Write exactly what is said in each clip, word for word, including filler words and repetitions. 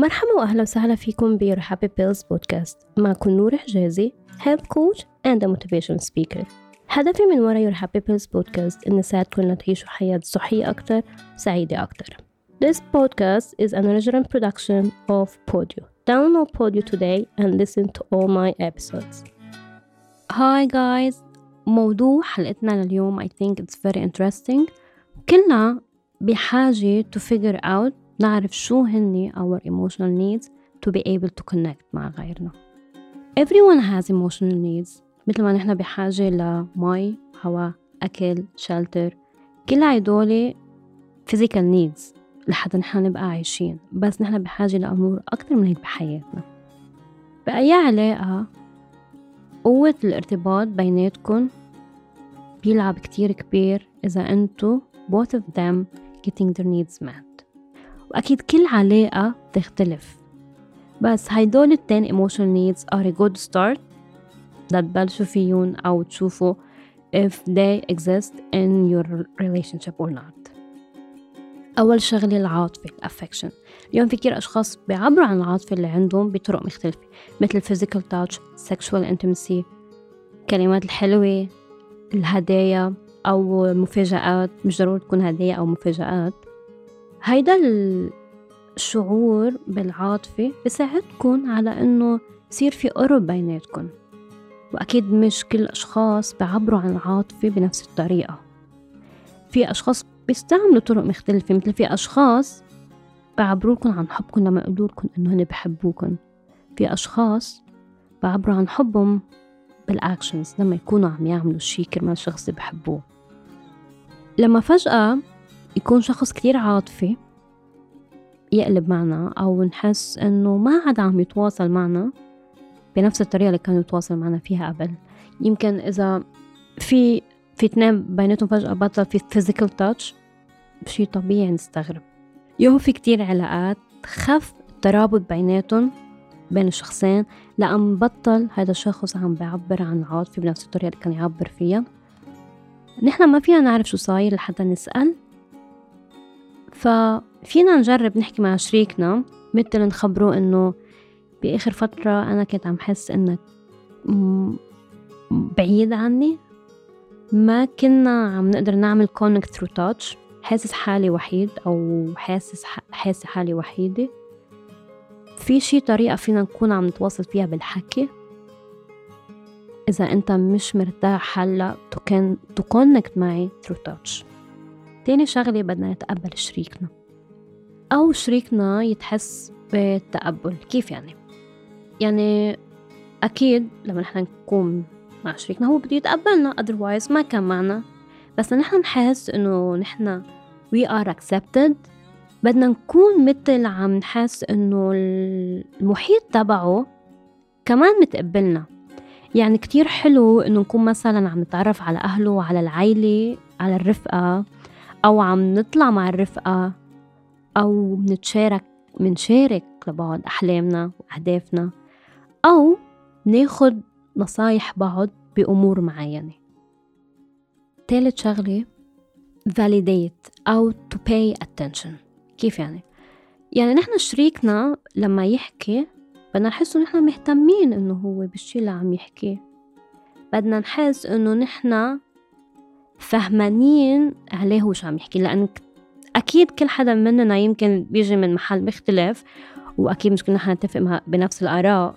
مرحبا واهلا وسهلا فيكم ب Happie Pills Podcast. معكم نور حجازي Health Coach and a Motivation Speaker. هدفي من وراء Happie Pills Podcast إن ساعدكم لتعيشوا حياة صحية أكتر سعيدة أكتر. This podcast is an original production of Podio. Download Podio today and listen to all my episodes. Hi guys. موضوع حلقتنا لليوم I think it's very interesting. كلنا بحاجة to figure out نعرف شو هني our emotional needs to be able to connect مع غيرنا. Everyone has emotional needs. مثل ما نحن بحاجة لمي، هواء، أكل، shelter. كل هدول physical needs لحتى نحن نبقى عايشين. بس نحن بحاجة لأمور أكتر من هيك بحياتنا. بأي علاقة قوة الارتباط بيناتكم بيلعب كتير كبير إذا أنتو both of them getting their needs met. وأكيد كل علاقة تختلف، بس هيدول التين emotional needs are a good start لتبلشوا فيهم أو تشوفوا if they exist in your relationship or not. أول شغلة العاطفة affection. اليوم في كتير أشخاص بيعبروا عن العاطفة اللي عندهم بطرق مختلفة مثل physical touch, sexual intimacy, كلمات الحلوة، الهدايا أو مفاجآت. مش ضروري تكون هدايا أو مفاجآت. هيدا الشعور بالعاطفة بيساعدكم على أنه يصير في قرب بيناتكم، وأكيد مش كل أشخاص بيعبروا عن العاطفة بنفس الطريقة. في أشخاص بيستعملوا طرق مختلفة، مثل في أشخاس بيعبروكم عن حبكم لما يقولولكم أنه هن بحبوكم، في أشخاص بيعبروا عن حبهم بالأكشنز لما يكونوا عم يعملوا شيء كرمال الشخص اللي بحبوه. لما فجأة يكون شخص كتير عاطفي يقلب معنا أو نحس أنه ما عاد عم يتواصل معنا بنفس الطريقة اللي كان يتواصل معنا فيها قبل. يمكن إذا في في اتنين بيناتهم فجأة بطل في physical touch شيء طبيعي نستغرب. يوه في كتير علاقات خف الترابط بيناتهم بين الشخصين لأن بطل هذا الشخص عم بيعبر عن عاطفة بنفس الطريقة اللي كان يعبر فيها. نحن ما فينا نعرف شو صاير لحتى نسأل، ففينا نجرب نحكي مع شريكنا مثل نخبره إنه بآخر فترة أنا كنت عم حس إنك بعيد عني، ما كنا عم نقدر نعمل connect through touch، حاسس حالي وحيد أو حاسس حاسس حالي وحيدة. في شي طريقة فينا نكون عم نتواصل فيها بالحكي. إذا أنت مش مرتاح هلا to connect معي through touch. تاني شغلة بدنا نتقبل شريكنا أو شريكنا يتحس بالتقبل. كيف يعني؟ يعني أكيد لما نحن نكون مع شريكنا هو بده يتقبلنا otherwise ما كان معنا، بس نحن نحس إنه نحن we are accepted. بدنا نكون مثل عم نحس إنه المحيط تبعه كمان متقبلنا. يعني كتير حلو إنه نكون مثلا عم نتعرف على أهله وعلى العائلة على الرفقة، أو عم نطلع مع الرفقة، أو منتشارك منشارك لبعض أحلامنا وأهدافنا، أو ناخد نصايح بعض بأمور معينة. ثالث شغلة validate أو to pay attention. كيف يعني؟ يعني نحن شريكنا لما يحكي بدنا نحس إنه نحن مهتمين إنه هو بالشيء اللي عم يحكي. بدنا نحس إنه نحن فهمانين عليه وش عم يحكي، لأن أكيد كل حدا مننا يمكن بيجي من محل مختلف، وأكيد مش كلنا حنتفق بنفس الآراء،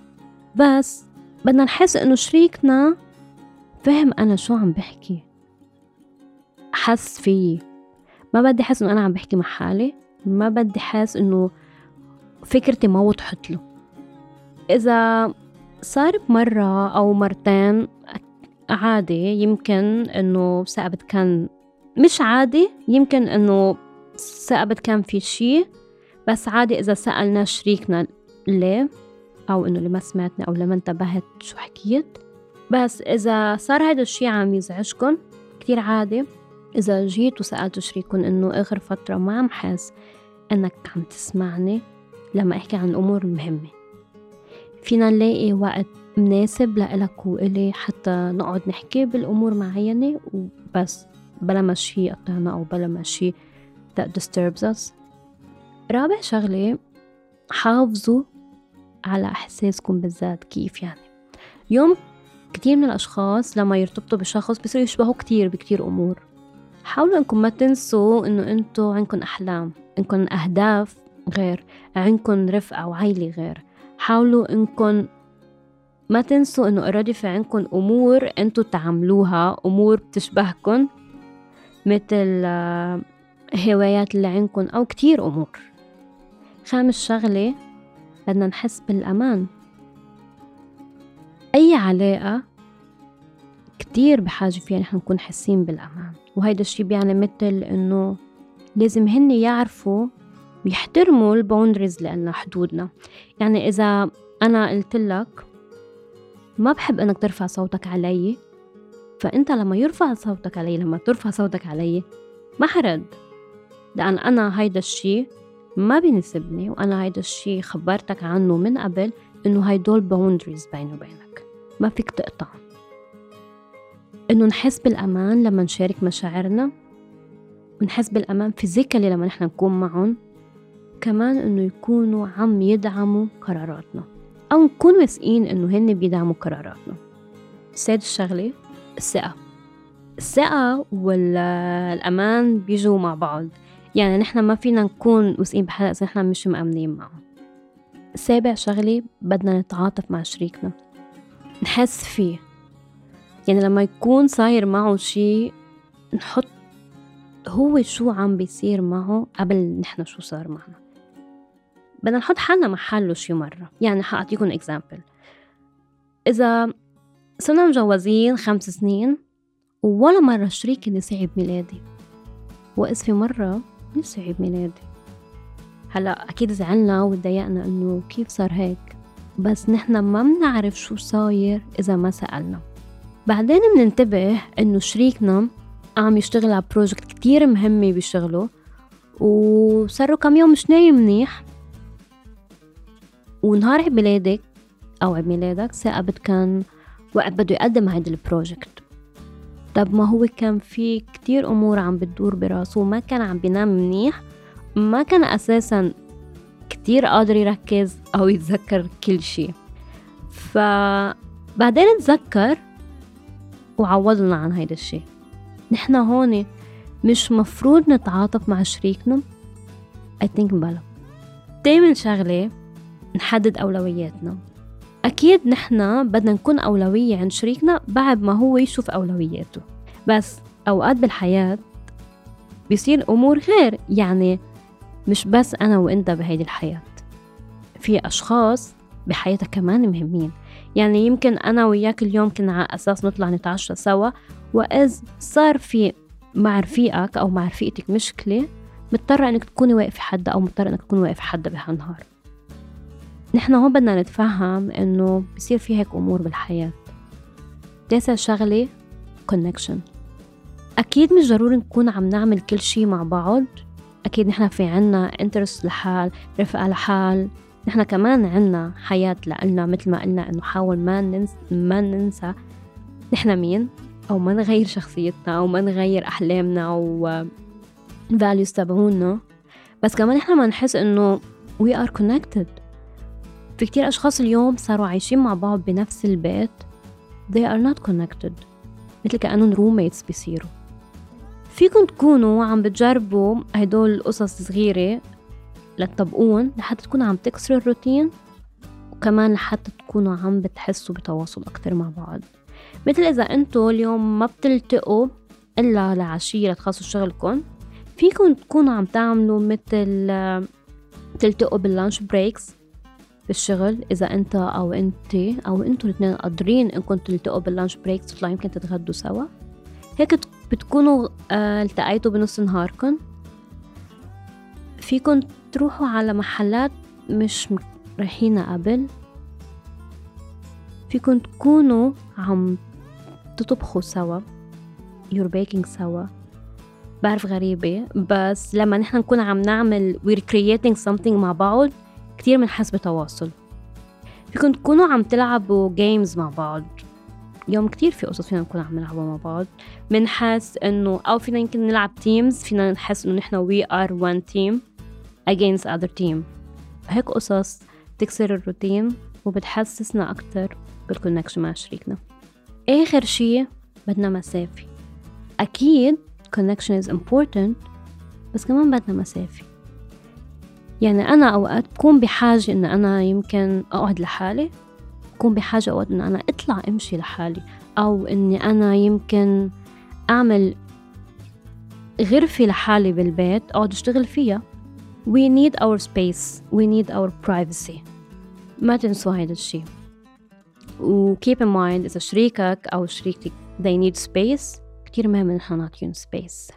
بس بدنا نحس إنه شريكنا فهم أنا شو عم بحكي، حس فيه. ما بدي حس إنه أنا عم بحكي مع حالي، ما بدي حس إنه فكرتي ما وضحت له. إذا صار بمرة أو مرتين عادي، يمكن انه ثابت كان مش عادي، يمكن انه ثابت كان في شيء، بس عادي اذا سالنا شريكنا ليه او انه لما سمعتني او لما انتبهت شو حكيت. بس اذا صار هذا الشيء عم يزعجكم كتير عادي اذا جيت وسالتوا شريككم انه اخر فتره ما عم حاس انك عم تسمعني لما احكي عن الامور المهمه. فينا نلاقي وقت مناسب لإلك وإلي حتى نقعد نحكي بالأمور معينة، وبس بلا ما شي قطعنا أو بلا ما شي that disturbs us. رابع شغلة حافظوا على احساسكم بالذات. كيف يعني؟ يوم كتير من الاشخاص لما يرتبطوا بشخص بيصيروا يشبهوا كتير بكتير امور. حاولوا انكم ما تنسوا انه انتوا عندكم احلام، عندكم اهداف غير، عندكم رفقه وعائله غير. حاولوا انكم ما تنسوا انه اوريدي في عندكم امور انتوا تعملوها، امور بتشبهكم مثل هوايات اللي عندكم او كتير امور. خامس شغله، بدنا نحس بالامان. اي علاقه كتير بحاجه فيها نحن نكون حاسين بالامان، وهيدا الشيء بيعني مثل انه لازم هن يعرفوا يحترموا الباوندريز لنا، حدودنا. يعني اذا انا قلت لك ما بحب انك ترفع صوتك علي، فانت لما يرفع صوتك علي لما ترفع صوتك علي ما حرد، لان انا هيدا الشيء ما بيناسبني، وانا هيدا الشيء خبرتك عنه من قبل انه هيدول باوندريز بيني وبينك ما فيك تقطع. انه نحس بالامان لما نشارك مشاعرنا، ونحس بالامان فيزيكالي لما نحن نكون معهم، كمان انه يكونوا عم يدعموا قراراتنا او نكون واثقين انه هن بيدعموا قراراتنا. سادس شغله، الثقه. الثقه والامان بيجوا مع بعض، يعني نحن ما فينا نكون واثقين بحدا اذا نحن مش مأمنين معه. سابع شغله، بدنا نتعاطف مع شريكنا، نحس فيه. يعني لما يكون صاير معه شيء نحط هو شو عم بيصير معه قبل نحن شو صار معنا. بدنا نحط حالنا محله شي مرة. يعني حأعطيكم اكزامبل، إذا صرنا مجوزين خمس سنين ولا مرة شريكي نسعي بميلادي، وإذ في مرة نسعي بميلادي، هلأ أكيد زعلنا وتضايقنا إنه كيف صار هيك، بس نحن ما منعرف شو صاير إذا ما سألنا. بعدين مننتبه إنه شريكنا عم يشتغل على بروجكت كتير مهمة بيشتغله، وصاروا كم يوم مش نايم منيح، ونهار عيد ميلادك أو عيد ميلادك ثاقبت كان وقت بده يقدم هيدا البروجكت. طب ما هو كان في كتير أمور عم بتدور براسه، وما كان عم بينام منيح، ما كان أساساً كتير قادر يركز أو يتذكر كل شيء. فبعدين نتذكر وعوضنا عن هيدا الشيء. نحن هون مش مفروض نتعاطف مع شريكنا؟ I think بلا. تامن شغلة، نحدد أولوياتنا. أكيد نحن بدنا نكون أولوية عن شريكنا بعد ما هو يشوف أولوياته، بس أوقات بالحياة بيصير أمور غير. يعني مش بس أنا وإنت بهيدي الحياة، في أشخاص بحياتك كمان مهمين. يعني يمكن أنا وياك اليوم كنا على أساس نطلع نتعشى سوا، وإذ صار في مع رفيقك أو مع رفيقتك مشكلة، مضطرة أنك تكوني واقف حدا أو مضطرة أنك تكون واقف حدا بهالنهار. نحن هون بدنا نتفهم أنه بصير في هيك أمور بالحياة. تاسع شغلة، connection. أكيد مش ضروري نكون عم نعمل كل شي مع بعض، أكيد نحن في عنا interest لحال، رفقة لحال، نحن كمان عنا حياة لألنا. مثل ما قلنا أنه حاول ما ننسى, ما ننسى نحن مين، أو ما نغير شخصيتنا، أو ما نغير أحلامنا أو values تبعونا، بس كمان نحن ما نحس أنه we are connected. في كتير أشخاص اليوم صاروا عايشين مع بعض بنفس البيت، they are not connected، مثل كأنهم roommates بيصيروا. فيكم تكونوا عم بتجربوا هدول قصص صغيرة لتطبقون لحتى تكونوا عم تكسروا الروتين، وكمان لحتى تكونوا عم بتحسوا بتواصل أكتر مع بعض. مثل إذا أنتوا اليوم ما بتلتقوا إلا لعشية لتخلصوا شغلكم، فيكم تكونوا عم تعملوا مثل تلتقوا باللانش بريكس بالشغل، إذا أنت أو أنت أو أنتوا الاثنين قادرين إنكم تلتقوا باللانش بريكس، تطلعوا يمكن تتغدوا سوا، هيك بتكونوا التقيتوا بنص نهاركم. فيكم تروحوا على محلات مش رايحينها قبل، فيكم تكونوا عم تطبخوا سوا، you're baking سوا. بعرف غريبة، بس لما نحن نكون عم نعمل we're creating something مع بعض كتير منحس بتواصل. فيكم تكونوا عم تلعبوا games مع بعض. يوم كتير في قصص فينا نكون عم نلعبها مع بعض، منحس إنه أو فينا يمكن نلعب teams، فينا نحس إنه نحن we are one team against other team. هيك قصص تكسر الروتين وبتحسسنا أكتر بالكونكشن مع شريكنا. آخر شيء بدنا مسافة. أكيد connection is important بس كمان بدنا مسافة. يعني أنا أوقات بكون بحاجة إن أنا يمكن أقعد لحالي، بكون بحاجة أوقات إن أنا أطلع أمشي لحالي، أو إني أنا يمكن أعمل غرفة لحالي بالبيت أقعد أشتغل فيها. We need our space, we need our privacy. ما تنسوا هيدا الشيء. و keep in mind إذا شريكك أو شريكتك they need space، كتير مهم نحن نعطيهم space.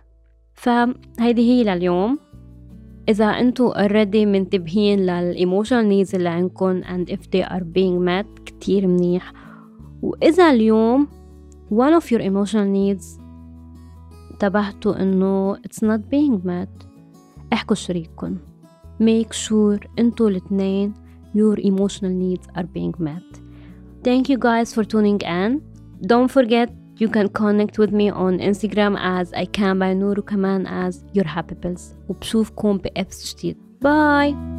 فهيدي هي لليوم. إذا أنتوا already منتبهين للإيموشنال نيدز اللي عندكم and if they are being met كتير منيح. وإذا اليوم one of your emotional needs انتبهتوا إنه it's not being met، احكوا شريككم make sure أنتوا الاثنين your emotional needs are being met. Thank you guys for tuning in. Don't forget you can connect with me on Instagram as icanbynour وكمان as yourhappiepills. وبشوفكم بإبس جديد. باي.